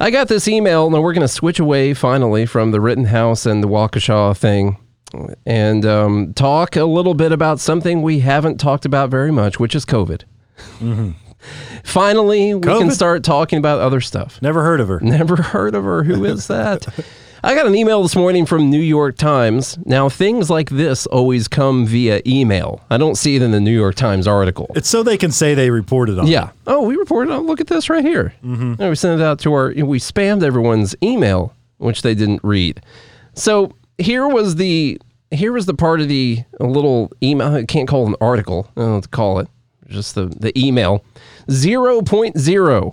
I got this email. Now we're going to switch away finally from the Rittenhouse and the Waukesha thing and talk a little bit about something we haven't talked about very much, which is COVID. Mm-hmm. Finally, we can start talking about other stuff. Never heard of her. Never heard of her. Who is that? I got an email this morning from New York Times. Now, things like this always come via email. I don't see it in the New York Times article. It's so they can say they reported on it. Yeah. Oh, we reported on it. Look at this right here. Mm-hmm. And we sent it out to our... We spammed everyone's email, which they didn't read. So here was the part of the little email. I can't call it an article. I don't know what to call it. Just the email. 0.0. Now,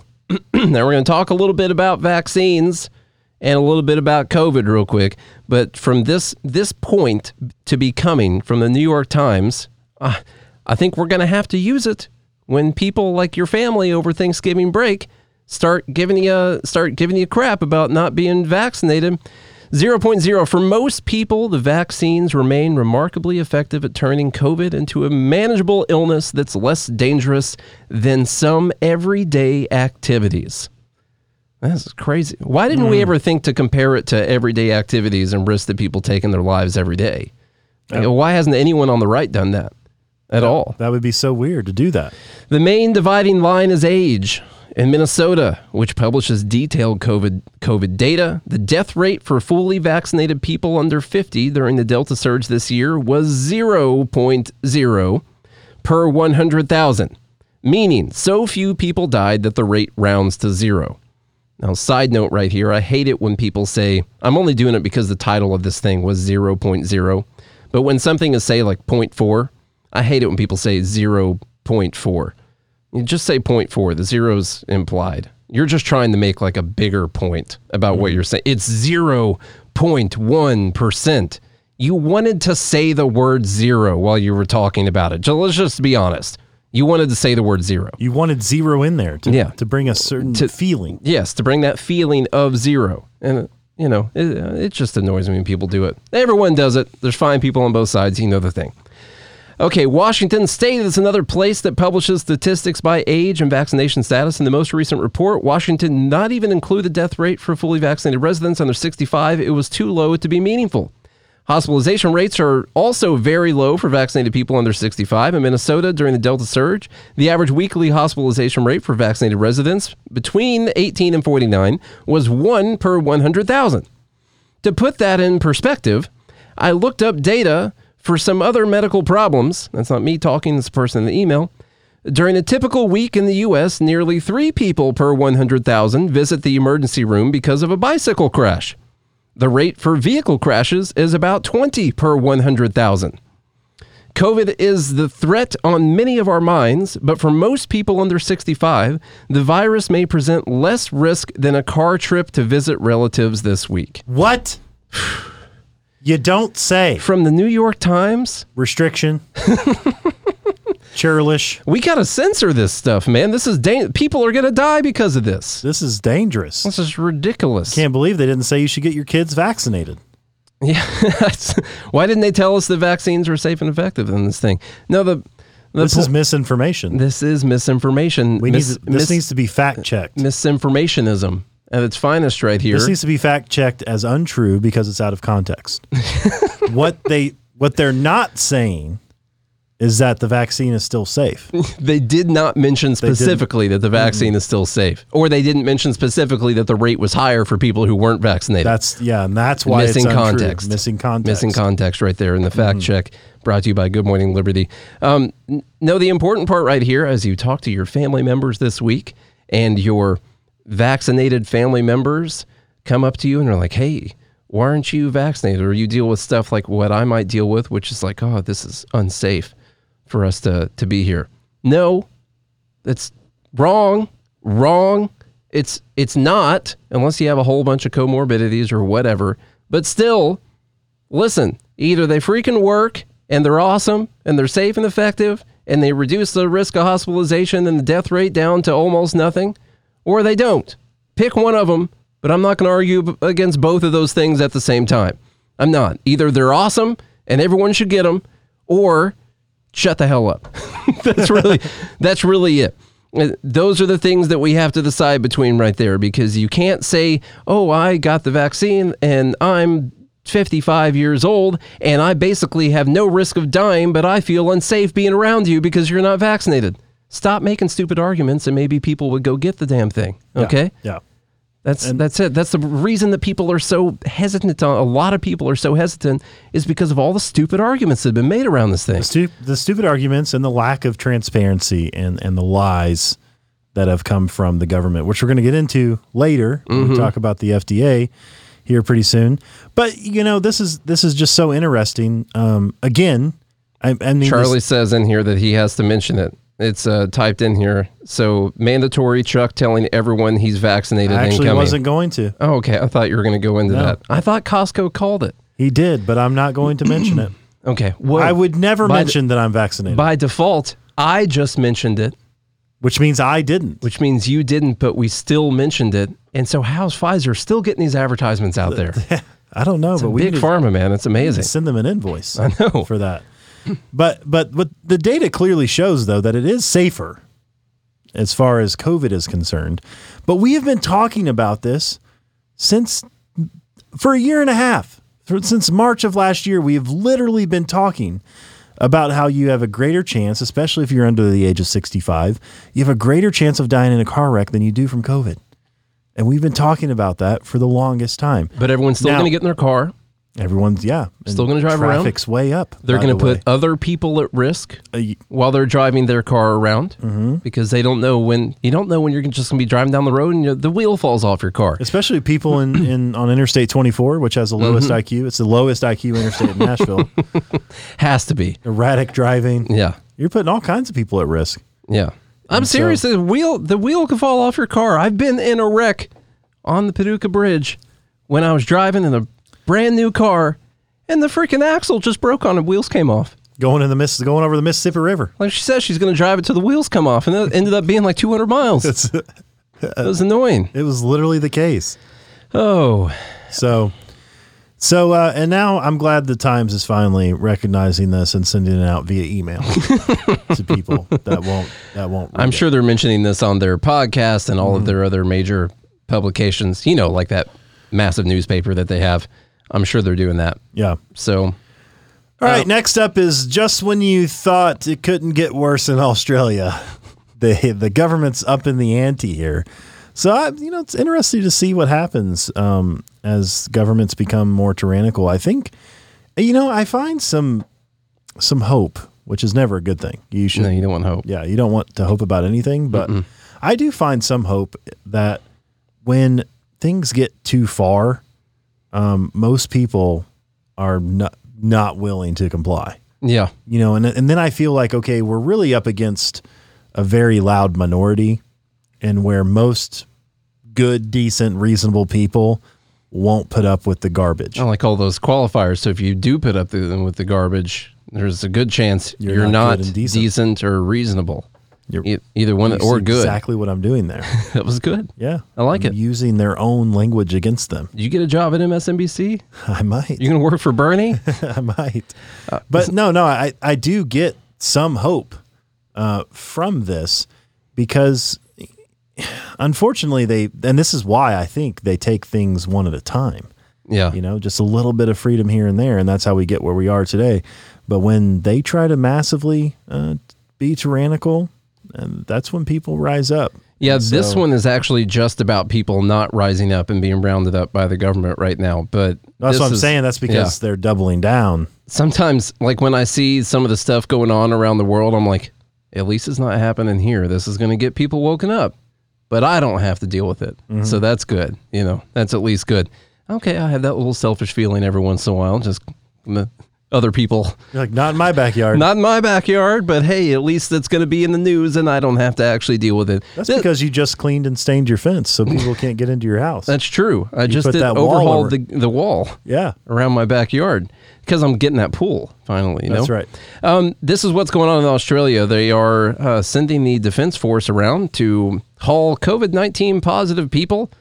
we're going to talk a little bit about vaccines and a little bit about COVID real quick. But from this point to be coming from the New York Times, I think we're going to have to use it when people like your family over Thanksgiving break start giving you crap about not being vaccinated. 0.0. For most people, the vaccines remain remarkably effective at turning COVID into a manageable illness that's less dangerous than some everyday activities. That's crazy. Why didn't we ever think to compare it to everyday activities and risk that people taking their lives every day? Like, why hasn't anyone on the right done that at all? That would be so weird to do that. The main dividing line is age. In Minnesota, which publishes detailed COVID data, the death rate for fully vaccinated people under 50 during the Delta surge this year was 0.0 per 100,000, meaning so few people died that the rate rounds to zero. Now, side note right here, I hate it when people say, I'm only doing it because the title of this thing was 0.0, but when something is, say, like 0.4, I hate it when people say 0.4. You just say 0.4. The zero's implied. You're just trying to make like a bigger point about what you're saying. It's 0.1%. You wanted to say the word zero while you were talking about it. So let's just be honest. You wanted to say the word zero. You wanted zero in there to bring a certain feeling. Yes, to bring that feeling of zero. And, you know, it just annoys me when people do it. Everyone does it. There's fine people on both sides. You know the thing. Okay, Washington State is another place that publishes statistics by age and vaccination status. In the most recent report, Washington did not even include the death rate for fully vaccinated residents under 65. It was too low to be meaningful. Hospitalization rates are also very low for vaccinated people under 65. In Minnesota, during the Delta surge, the average weekly hospitalization rate for vaccinated residents between 18 and 49 was 1 per 100,000. To put that in perspective, I looked up data for some other medical problems. That's not me talking, this person in the email. During a typical week in the U.S., nearly 3 people per 100,000 visit the emergency room because of a bicycle crash. The rate for vehicle crashes is about 20 per 100,000. COVID is the threat on many of our minds, but for most people under 65, the virus may present less risk than a car trip to visit relatives this week. What? You don't say. From the New York Times. Restriction. Churlish. We got to censor this stuff, man. This is people are going to die because of this. This is dangerous. This is ridiculous. Can't believe they didn't say you should get your kids vaccinated. Yeah. Why didn't they tell us the vaccines were safe and effective in this thing? No, this is misinformation. This is misinformation. This needs to be fact-checked. Misinformationism at its finest right here. This needs to be fact-checked as untrue because it's out of context. What they're not saying is that the vaccine is still safe. They did not mention specifically that the vaccine is still safe, or they didn't mention specifically that the rate was higher for people who weren't vaccinated. That's why missing it's untrue. Context. Missing context right there in the fact check, brought to you by Good Morning Liberty. No, the important part right here, as you talk to your family members this week and your vaccinated family members come up to you and are like, hey, why aren't you vaccinated? Or you deal with stuff like what I might deal with, which is like, oh, this is unsafe for us to be here. No, it's wrong. It's not, unless you have a whole bunch of comorbidities or whatever. But still, listen, either they freaking work and they're awesome and they're safe and effective and they reduce the risk of hospitalization and the death rate down to almost nothing, or they don't. Pick one of them, but I'm not going to argue against both of those things at the same time. I'm not. Either they're awesome and everyone should get them, or shut the hell up. That's really it. those are the things that we have to decide between right there, because you can't say, oh, I got the vaccine and I'm 55 years old and I basically have no risk of dying, but I feel unsafe being around you because you're not vaccinated. Stop making stupid arguments and maybe people would go get the damn thing. Okay? Yeah. That's it. That's the reason that people are so hesitant. A lot of people are so hesitant is because of all the stupid arguments that have been made around this thing. The stupid arguments and the lack of transparency and the lies that have come from the government, which we're going to get into later when we talk about the FDA here pretty soon. But, you know, this is just so interesting. Again, I mean, Charlie says in here that he has to mention it. It's typed in here. So mandatory Chuck telling everyone he's vaccinated. I actually wasn't going to. Oh, okay. I thought you were going to go into that. I thought Costco called it. He did, but I'm not going to mention it. Okay. Well, I would never mention that I'm vaccinated. By default, I just mentioned it. Which means I didn't. Which means you didn't, but we still mentioned it. And so how's Pfizer still getting these advertisements out there? I don't know. But big pharma, man. It's amazing. Send them an invoice. I know. For that. But what the data clearly shows, though, that it is safer as far as COVID is concerned. But we have been talking about this for a year and a half. Since March of last year, we have literally been talking about how you have a greater chance, especially if you're under the age of 65, you have a greater chance of dying in a car wreck than you do from COVID. And we've been talking about that for the longest time. But everyone's still going to get in their car. Everyone's, still going to drive around. Traffic's way up. They're going to put other people at risk while they're driving their car around because they don't know when you're just going to be driving down the road and the wheel falls off your car. Especially people on Interstate 24, which has the lowest IQ. It's the lowest IQ interstate in Nashville. Has to be. Erratic driving. Yeah. You're putting all kinds of people at risk. Yeah. I'm serious. So, the wheel could fall off your car. I've been in a wreck on the Paducah Bridge when I was driving in a brand new car, and the freaking axle just broke on it. Wheels came off. Going over the Mississippi River. Like she says, she's going to drive it till the wheels come off, and it ended up being like 200 miles. It was annoying. It was literally the case. Oh, so and now I'm glad the Times is finally recognizing this and sending it out via email to people that won't. I'm sure they're mentioning this on their podcast and all of their other major publications. You know, like that massive newspaper that they have. I'm sure they're doing that. Yeah. So. All right. Next up is just when you thought it couldn't get worse in Australia, the government's up in the ante here. So, it's interesting to see what happens as governments become more tyrannical. I think, I find some hope, which is never a good thing. No, you don't want hope. Yeah. You don't want to hope about anything, but I do find some hope that when things get too far, most people are not willing to comply. Yeah. And then I feel like, okay, we're really up against a very loud minority, and where most good, decent, reasonable people won't put up with the garbage. I like all those qualifiers. So if you do put up with the garbage, there's a good chance you're not decent or reasonable. You're either one or good. Exactly what I'm doing there. That was good. Yeah. I like it. Using their own language against them. You get a job at MSNBC? I might. You're going to work for Bernie? I might. But no, I do get some hope from this, because unfortunately and this is why I think they take things one at a time. Yeah. Just a little bit of freedom here and there, and that's how we get where we are today. But when they try to massively be tyrannical, and that's when people rise up. Yeah, so, this one is actually just about people not rising up and being rounded up by the government right now. But that's what I'm saying. That's because they're doubling down. Sometimes, like when I see some of the stuff going on around the world, I'm like, at least it's not happening here. This is going to get people woken up, but I don't have to deal with it. So that's good. That's at least good. Okay, I have that little selfish feeling every once in a while. Just other people. You're like, not in my backyard. Not in my backyard, but hey, at least it's going to be in the news and I don't have to actually deal with it. That's because you just cleaned and stained your fence so people can't get into your house. That's true. I just overhauled the wall around my backyard because I'm getting that pool finally. That's right. This is what's going on in Australia. They are sending the Defence Force around to haul COVID-19 positive people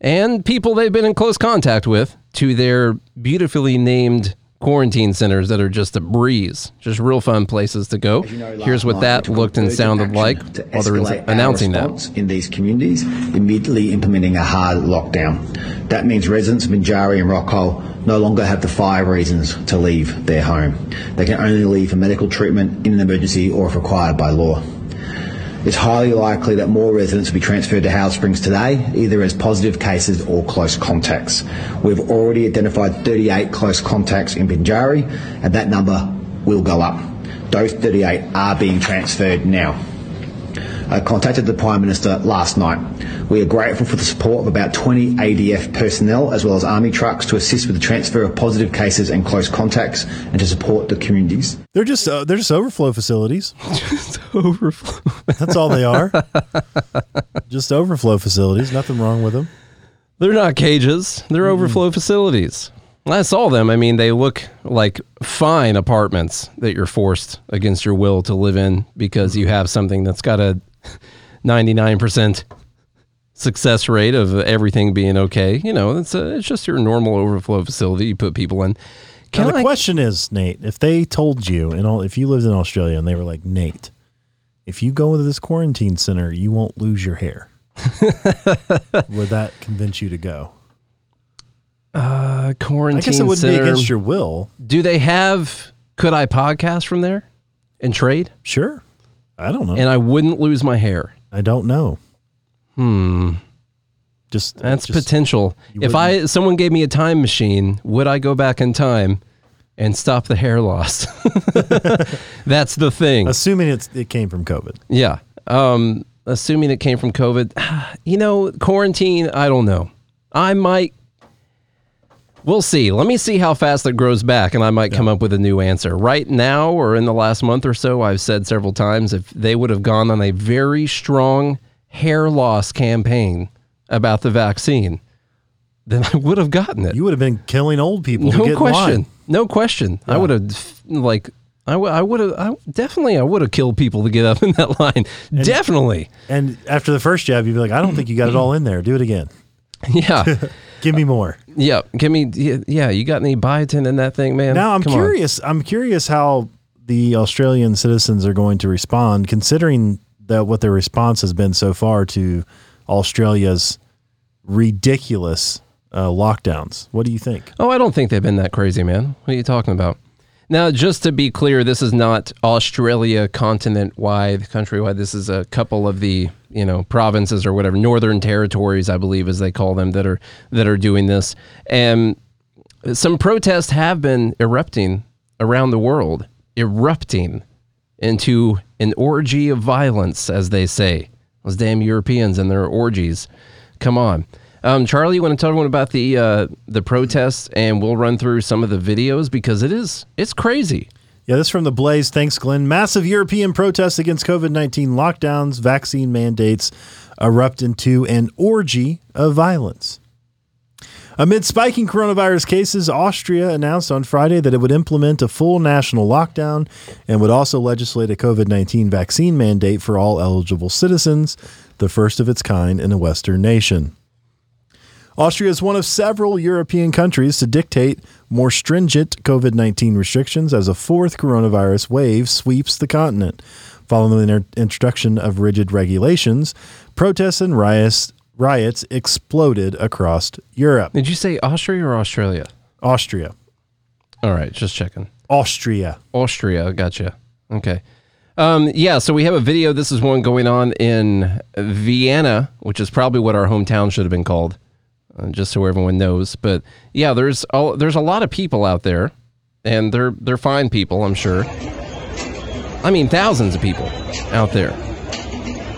and people they've been in close contact with to their beautifully named quarantine centers that are just a breeze. Just real fun places to go. You know, here's what that looked and sounded like while they're announcing that. In these communities, immediately implementing a hard lockdown. That means residents of Binjari and Rockhill no longer have the five reasons to leave their home. They can only leave for medical treatment, in an emergency, or if required by law. It's highly likely that more residents will be transferred to Howard Springs today, either as positive cases or close contacts. We've already identified 38 close contacts in Binjari, and that number will go up. Those 38 are being transferred now. I contacted the Prime Minister last night. We are grateful for the support of about 20 ADF personnel as well as army trucks to assist with the transfer of positive cases and close contacts and to support the communities. They're just overflow facilities. Just overflow. That's all they are. Just overflow facilities. Nothing wrong with them. They're not cages. They're overflow facilities. I saw them. I mean, they look like fine apartments that you're forced against your will to live in because you have something that's got a 99% success rate of everything being okay. You know, it's just your normal overflow facility you put people in. Now, the question is, Nate, if they told you, if you lived in Australia and they were like, Nate, if you go into this quarantine center, you won't lose your hair. Would that convince you to go? Quarantine center. I guess it wouldn't be against your will. Do they have, could I podcast from there and trade? Sure. I don't know. And I wouldn't lose my hair. I don't know. That's potential. If someone gave me a time machine, would I go back in time and stop the hair loss? That's the thing. Assuming it came from COVID. Yeah. Assuming it came from COVID. You know, quarantine, I don't know. I might. We'll see. Let me see how fast it grows back, and I might come up with a new answer. Right now, or in the last month or so, I've said several times, if they would have gone on a very strong hair loss campaign about the vaccine, then I would have gotten it. You would have been killing old people. No question. Yeah. I would have, I would have killed people to get up in that line. And, definitely. And after the first jab, you'd be like, I don't think you got it all in there. Do it again. Yeah. Give me more. Yeah. You got any biotin in that thing, man? Now I'm curious how the Australian citizens are going to respond, considering that what their response has been so far to Australia's ridiculous lockdowns. What do you think? Oh, I don't think they've been that crazy, man. What are you talking about? Now, just to be clear, this is not Australia continent-wide, country-wide. This is a couple of the, provinces or whatever, northern territories, I believe, as they call them, that are doing this. And some protests have been erupting around the world, into an orgy of violence, as they say. Those damn Europeans and their orgies. Come on. Charlie, you want to tell everyone about the protests, and we'll run through some of the videos because it's crazy. Yeah, this is from The Blaze. Thanks, Glenn. Massive European protests against COVID-19 lockdowns, vaccine mandates erupt into an orgy of violence. Amid spiking coronavirus cases, Austria announced on Friday that it would implement a full national lockdown and would also legislate a COVID-19 vaccine mandate for all eligible citizens, the first of its kind in a Western nation. Austria is one of several European countries to dictate more stringent COVID-19 restrictions as a fourth coronavirus wave sweeps the continent. Following the introduction of rigid regulations, protests and riots exploded across Europe. Did you say Austria or Australia? Austria. All right, just checking. Austria, gotcha. Okay. So we have a video. This is one going on in Vienna, which is probably what our hometown should have been called. Just so everyone knows, but yeah, there's a lot of people out there, and they're fine people, I'm sure. I mean, thousands of people out there,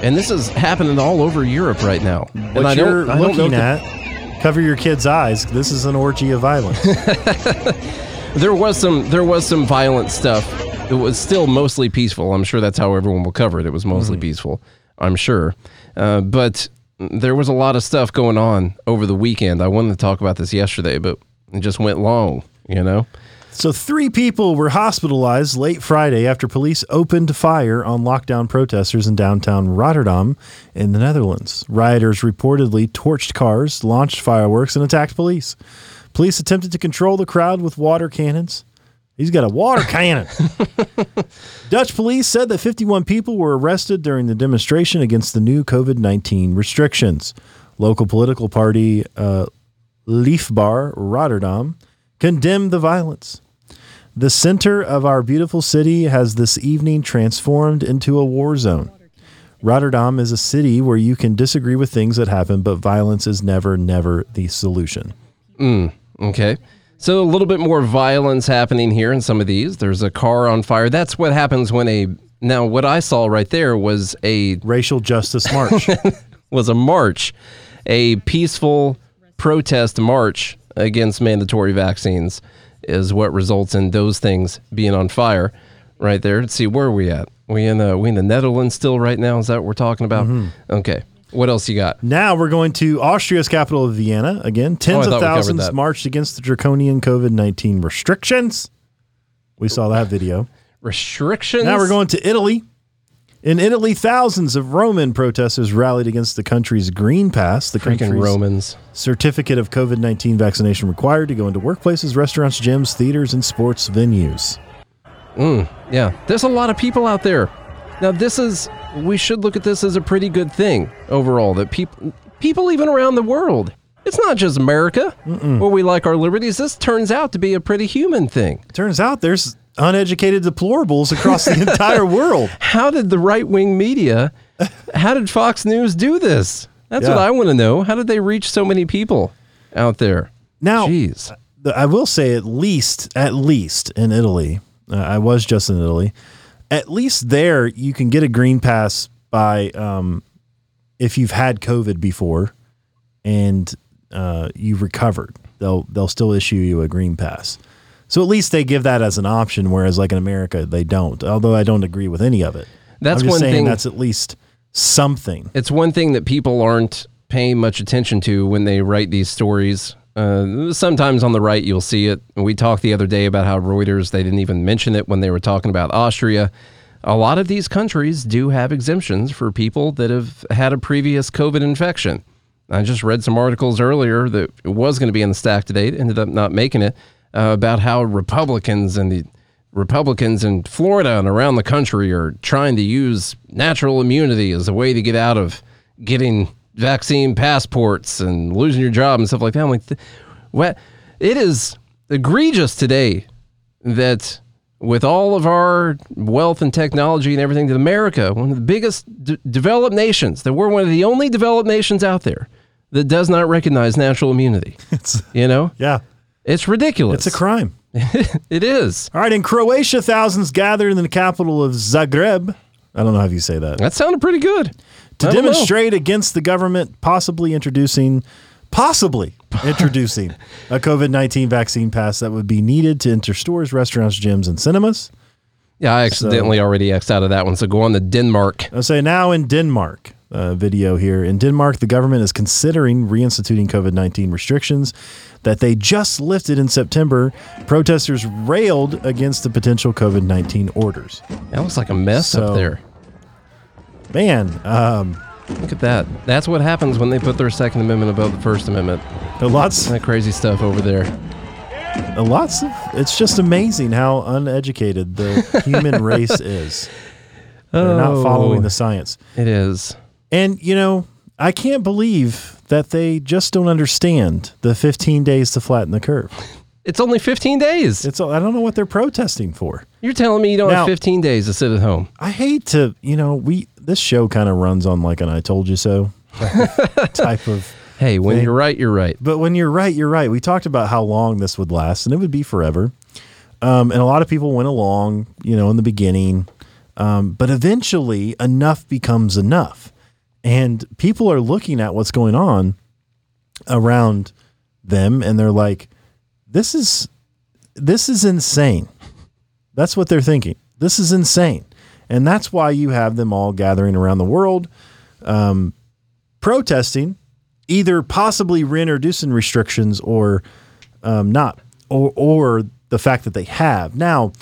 and this is happening all over Europe right now. What and you're I don't looking know at, cover your kids' eyes. This is an orgy of violence. There was some violent stuff. It was still mostly peaceful. I'm sure that's how everyone will cover it. It was mostly peaceful, I'm sure, but. There was a lot of stuff going on over the weekend. I wanted to talk about this yesterday, but it just went long, So 3 people were hospitalized late Friday after police opened fire on lockdown protesters in downtown Rotterdam in the Netherlands. Rioters reportedly torched cars, launched fireworks, and attacked police. Police attempted to control the crowd with water cannons. He's got a water cannon. Dutch police said that 51 people were arrested during the demonstration against the new COVID-19 restrictions. Local political party Leefbaar Rotterdam condemned the violence. The center of our beautiful city has this evening transformed into a war zone. Rotterdam is a city where you can disagree with things that happen, but violence is never the solution. Okay. So a little bit more violence happening here in some of these. There's a car on fire. That's what happens when now what I saw right there was a racial justice march. Was a march, a peaceful protest march against mandatory vaccines is what results in those things being on fire right there. Let's see, where are we at? We in the Netherlands still right now? Is that what we're talking about? Mm-hmm. Okay. What else you got? Now we're going to Austria's capital of Vienna. Again, tens of thousands marched against the draconian COVID-19 restrictions. We saw that video. Restrictions? Now we're going to Italy. In Italy, thousands of Roman protesters rallied against the country's green pass, the country's Romans certificate of COVID-19 vaccination required to go into workplaces, restaurants, gyms, theaters, and sports venues. Yeah, there's a lot of people out there. Now, we should look at this as a pretty good thing overall, that people even around the world, it's not just America where we like our liberties. This turns out to be a pretty human thing. Turns out there's uneducated deplorables across the entire world. How did the right-wing media, how did Fox News do this? That's what I want to know. How did they reach so many people out there? Now, I will say at least in Italy, I was just in Italy, at least there you can get a green pass by if you've had COVID before and you've recovered. They'll still issue you a green pass. So at least they give that as an option, whereas like in America, they don't, although I don't agree with any of it. That's one thing. That's at least something. It's one thing that people aren't paying much attention to when they write these stories. Sometimes on the right, you'll see it. We talked the other day about how Reuters, they didn't even mention it when they were talking about Austria. A lot of these countries do have exemptions for people that have had a previous COVID infection. I just read some articles earlier that it was going to be in the stack today. It ended up not making it. About how Republicans in Florida and around the country are trying to use natural immunity as a way to get out of getting vaccine passports and losing your job and stuff like that. I'm like, what? It is egregious today that with all of our wealth and technology and everything, that America, one of the biggest developed nations, that we're one of the only developed nations out there that does not recognize natural immunity. Yeah. It's ridiculous. It's a crime. It is. All right. In Croatia, thousands gathered in the capital of Zagreb. I don't know how you say that. That sounded pretty good. To demonstrate against the government possibly introducing a COVID-19 vaccine pass that would be needed to enter stores, restaurants, gyms, and cinemas. Yeah, I accidentally already X'd out of that one. So go on to Denmark. I'll say now in Denmark. Video here. In Denmark, the government is considering reinstituting COVID-19 restrictions that they just lifted in September. Protesters railed against the potential COVID-19 orders. That looks like a mess up there. Man. Look at that. That's what happens when they put their Second Amendment above the First Amendment. Lots of crazy stuff over there. It's just amazing how uneducated the human race is. They're not following the science. It is. And, I can't believe that they just don't understand the 15 days to flatten the curve. It's only 15 days. I don't know what they're protesting for. You're telling me you don't have 15 days to sit at home. I hate to, this show kind of runs on like an I told you so type of hey, when thing. You're right, you're right. But when you're right, you're right. We talked about how long this would last, and it would be forever. And a lot of people went along, in the beginning. But eventually enough becomes enough. And people are looking at what's going on around them, and they're like, this is insane. That's what they're thinking. This is insane. And that's why you have them all gathering around the world, protesting, either possibly reintroducing restrictions or not, or the fact that they have. Now,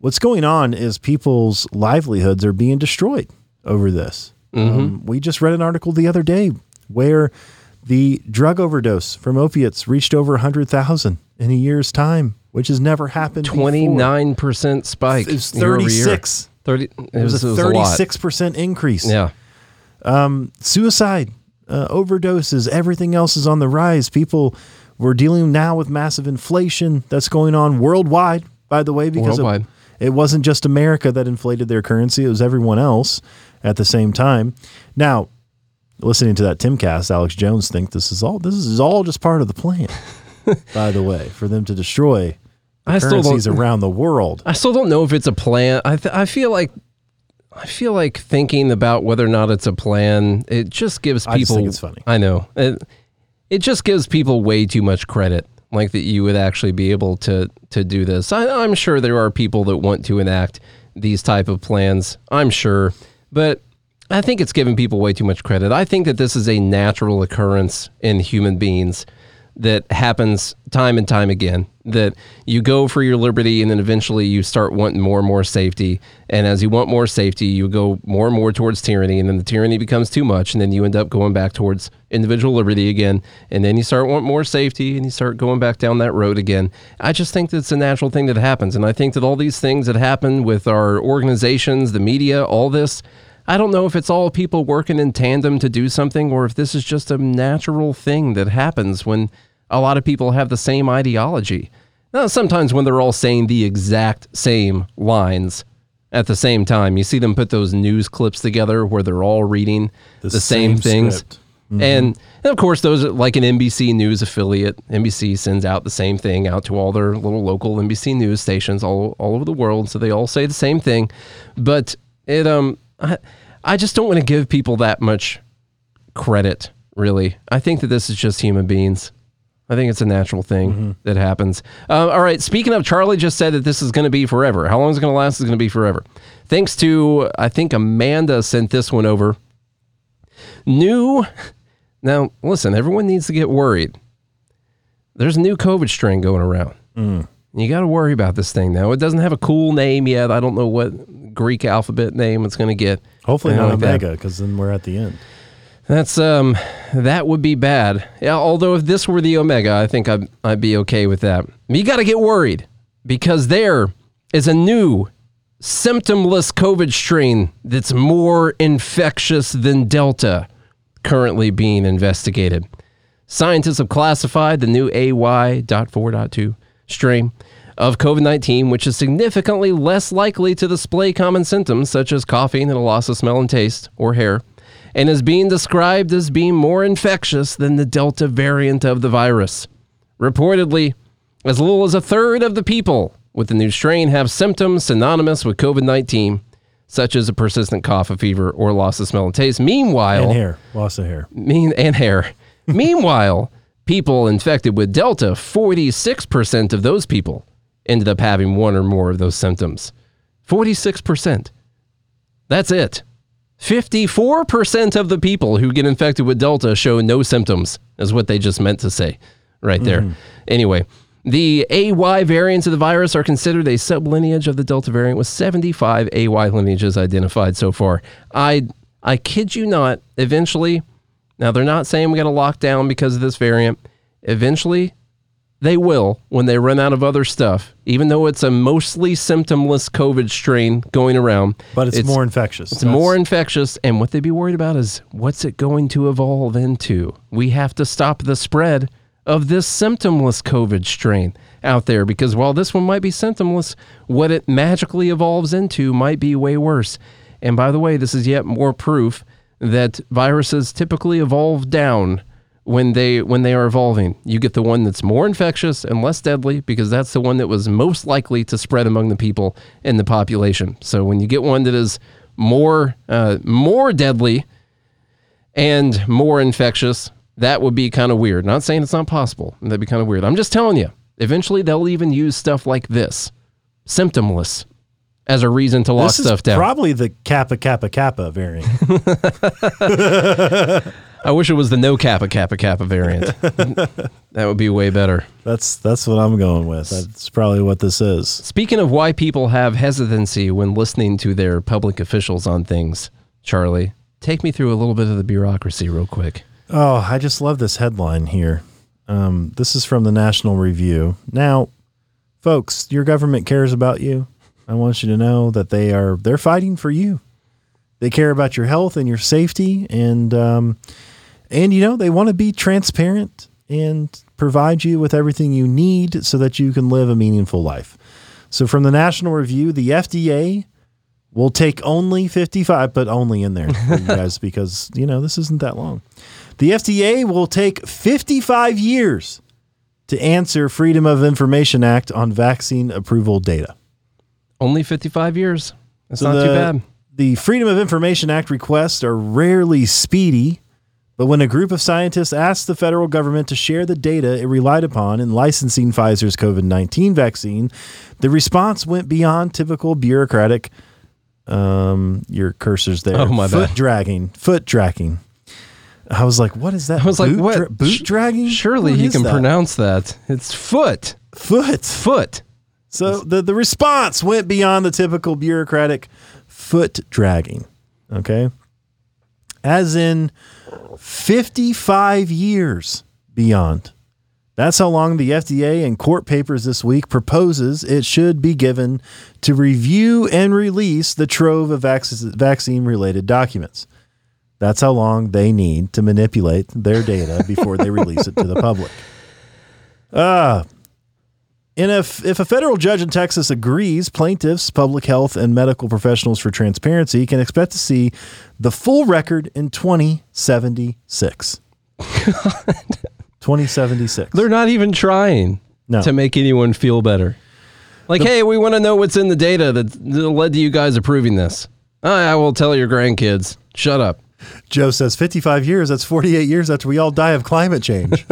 what's going on is people's livelihoods are being destroyed over this. We just read an article the other day where the drug overdose from opiates reached over 100,000 in a year's time which has never happened before. 29% spike. It was 36. It was a 36% increase. Yeah. Suicide, overdoses, everything else is on the rise. People were dealing now with massive inflation that's going on worldwide, by the way, because it wasn't just America that inflated their currency. It was everyone else at the same time. Now, listening to that Timcast, Alex Jones thinks this is all just part of the plan, by the way, for them to destroy currencies around the world. I still don't know if it's a plan. I feel like thinking about whether or not it's a plan, it just gives people... I just think it's funny. I know. It just gives people way too much credit, like that you would actually be able to do this. I'm sure there are people that want to enact these type of plans. I'm sure. But I think it's giving people way too much credit. I think that this is a natural occurrence in human beings that happens time and time again, that you go for your liberty and then eventually you start wanting more and more safety. And as you want more safety, you go more and more towards tyranny, and then the tyranny becomes too much, and then you end up going back towards individual liberty again. And then you start wanting more safety and you start going back down that road again. I just think that's a natural thing that happens. And I think that all these things that happen with our organizations, the media, all this, I don't know if it's all people working in tandem to do something, or if this is just a natural thing that happens when a lot of people have the same ideology. Now, sometimes when they're all saying the exact same lines at the same time, you see them put those news clips together where they're all reading the same things. Mm-hmm. And of course, those are like an NBC News affiliate. NBC sends out the same thing out to all their little local NBC News stations all over the world. So they all say the same thing, but it, I just don't want to give people that much credit, really. I think that this is just human beings. I think it's a natural thing that happens. All right, speaking of, Charlie just said that this is going to be forever. How long is it going to last? It's going to be forever. Thanks to, I think Amanda sent this one over. Now, listen, everyone needs to get worried. There's a new COVID strain going around. You got to worry about this thing now. It doesn't have a cool name yet. I don't know what Greek alphabet name it's going to get. Hopefully not Omega, because then we're at the end. That's that would be bad. Yeah, although if this were the Omega, I think I'd be okay with that. You got to get worried, because there is a new symptomless COVID strain that's more infectious than Delta, currently being investigated. Scientists have classified the new AY.4.2 strain of COVID-19, which is significantly less likely to display common symptoms such as coughing and a loss of smell and taste or hair, and is being described as being more infectious than the Delta variant of the virus. Reportedly, as little as a third of the people with the new strain have symptoms synonymous with COVID-19, such as a persistent cough, a fever, or loss of smell and taste. Meanwhile... And hair. Loss of hair. Meanwhile, people infected with Delta, 46% of those people ended up having one or more of those symptoms. 46%. That's it. 54% of the people who get infected with Delta show no symptoms, is what they just meant to say right there. Anyway, the AY variants of the virus are considered a sublineage of the Delta variant, with 75 AY lineages identified so far. I kid you not, eventually, now they're not saying we got to lock down because of this variant. Eventually, they will, when they run out of other stuff, even though it's a mostly symptomless COVID strain going around. But it's more infectious. It's more infectious. And what they'd be worried about is, what's it going to evolve into? We have to stop the spread of this symptomless COVID strain out there, because while this one might be symptomless, what it magically evolves into might be way worse. And by the way, this is yet more proof that viruses typically evolve down. When they are evolving, you get the one that's more infectious and less deadly, because that's the one that was most likely to spread among the people in the population. So when you get one that is more deadly and more infectious, that would be kind of weird. Not saying it's not possible. That'd be kind of weird. I'm just telling you, eventually they'll even use stuff like this, symptomless, as a reason to lock stuff down. This is probably the Kappa Kappa Kappa variant. I wish it was the no Kappa Kappa Kappa variant. That would be way better. That's what I'm going with. That's probably what this is. Speaking of why people have hesitancy when listening to their public officials on things, Charlie, take me through a little bit of the bureaucracy real quick. Oh, I just love this headline here. This is from the National Review. Now, Folks, your government cares about you. I want you to know that they're fighting for you. They care about your health and your safety, and you know, they want to be transparent and provide you with everything you need so that you can live a meaningful life. So from the National Review, the FDA will take only 55, but only in there for you guys, because, you know, this isn't that long. The FDA will take 55 years to answer Freedom of Information Act on vaccine approval data. Only 55 years. That's not too bad. The Freedom of Information Act requests are rarely speedy, but when a group of scientists asked the federal government to share the data it relied upon in licensing Pfizer's COVID-19 vaccine, the response went beyond typical bureaucratic, your cursor's there, foot dragging. I was like, what is that? I was like, what? Boot dragging? Surely he can pronounce that. It's foot. Foot. So the response went beyond the typical bureaucratic foot dragging. Okay. As in 55 years beyond. That's how long the FDA in court papers this week proposes it should be given to review and release the trove of vaccine-related documents. That's how long they need to manipulate their data before they release it to the public. And if a federal judge in Texas agrees, plaintiffs, public health, and medical professionals for transparency can expect to see the full record in 2076. God. 2076. They're not even trying to make anyone feel better. Like, hey, we want to know what's in the data that led to you guys approving this. I will tell your grandkids. Shut up. Joe says 55 years. That's 48 years after we all die of climate change.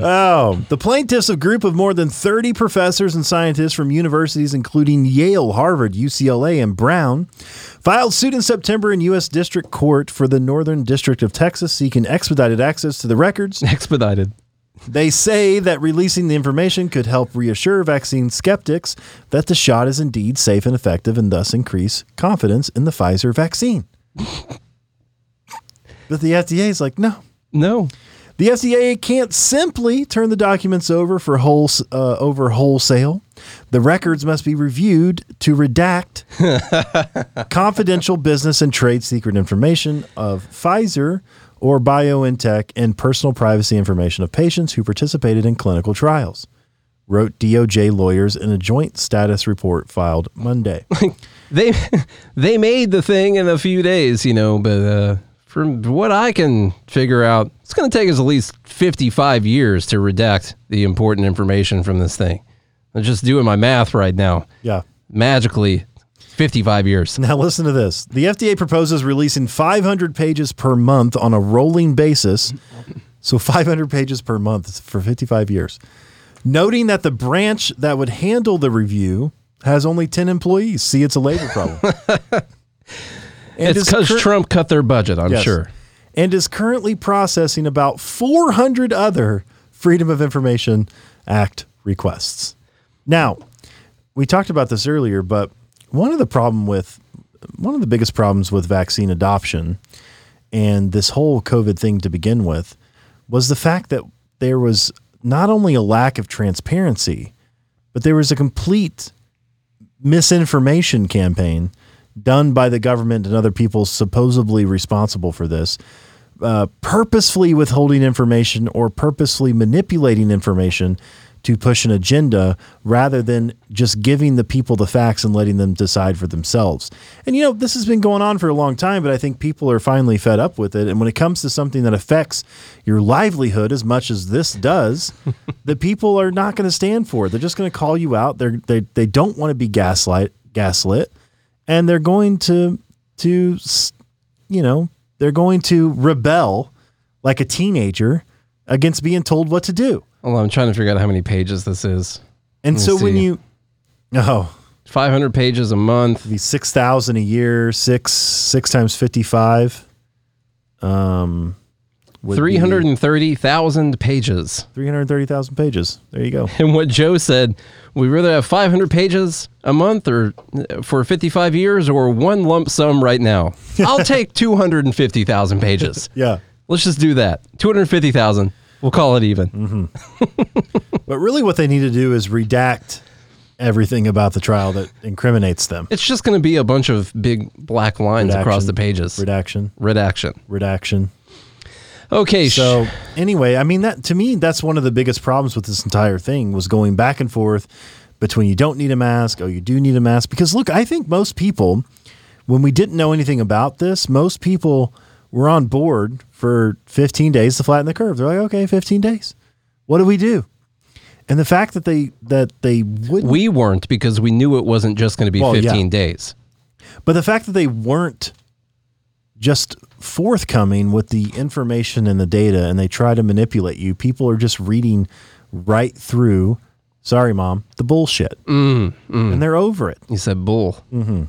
Oh, the plaintiffs, a group of more than 30 professors and scientists from universities including Yale, Harvard, UCLA, and Brown, filed suit in September in U.S. District Court for the Northern District of Texas seeking expedited access to the records. Expedited. They say that releasing the information could help reassure vaccine skeptics that the shot is indeed safe and effective, and thus increase confidence in the Pfizer vaccine. But the FDA is like, no. The FDA can't simply turn the documents over for wholesale. The records must be reviewed to redact confidential business and trade secret information of Pfizer or BioNTech and personal privacy information of patients who participated in clinical trials, wrote DOJ lawyers in a joint status report filed Monday. They made the thing in a few days, you know, but... From what I can figure out, it's going to take us at least 55 years to redact the important information from this thing. I'm just doing my math right now. Yeah. Magically, 55 years. Now listen to this. The FDA proposes releasing 500 pages per month on a rolling basis. So 500 pages per month for 55 years. Noting that the branch that would handle the review has only 10 employees. See, it's a labor problem. And it's because Trump cut their budget, I'm sure. And is currently processing about 400 other Freedom of Information Act requests. Now, we talked about this earlier, but one of the biggest problems with vaccine adoption and this whole COVID thing to begin with was the fact that there was not only a lack of transparency, but there was a complete misinformation campaign done by the government and other people supposedly responsible for this, purposefully withholding information or purposely manipulating information to push an agenda rather than just giving the people the facts and letting them decide for themselves. And, you know, this has been going on for a long time, but I think people are finally fed up with it. And when it comes to something that affects your livelihood as much as this does, the people are not going to stand for it. They're just going to call you out. They don't want to be gaslit. And they're going to rebel like a teenager against being told what to do. Well, I'm trying to figure out how many pages this is. And so when you... Oh. 500 pages a month. 6,000 a year. Six times 55. 330,000 pages. 330,000 pages. There you go. And what Joe said, we'd rather have 500 pages a month or for 55 years or one lump sum right now. I'll take 250,000 pages. Yeah. Let's just do that. 250,000. We'll call it even. Mm-hmm. But really what they need to do is redact everything about the trial that incriminates them. It's just going to be a bunch of big black lines across the pages. Redaction. Okay. So anyway, I mean, that to me, that's one of the biggest problems with this entire thing was going back and forth between you don't need a mask. Oh, you do need a mask. Because look, I think most people, when we didn't know anything about this, most people were on board for 15 days to flatten the curve. They're like, okay, 15 days. What do we do? And the fact that they wouldn't... We weren't, because we knew it wasn't just going to be 15 days. But the fact that they weren't just forthcoming with the information and the data, and they try to manipulate you, people are just reading right through, sorry, Mom, the bullshit. And they're over it. You said bull. Mm-hmm.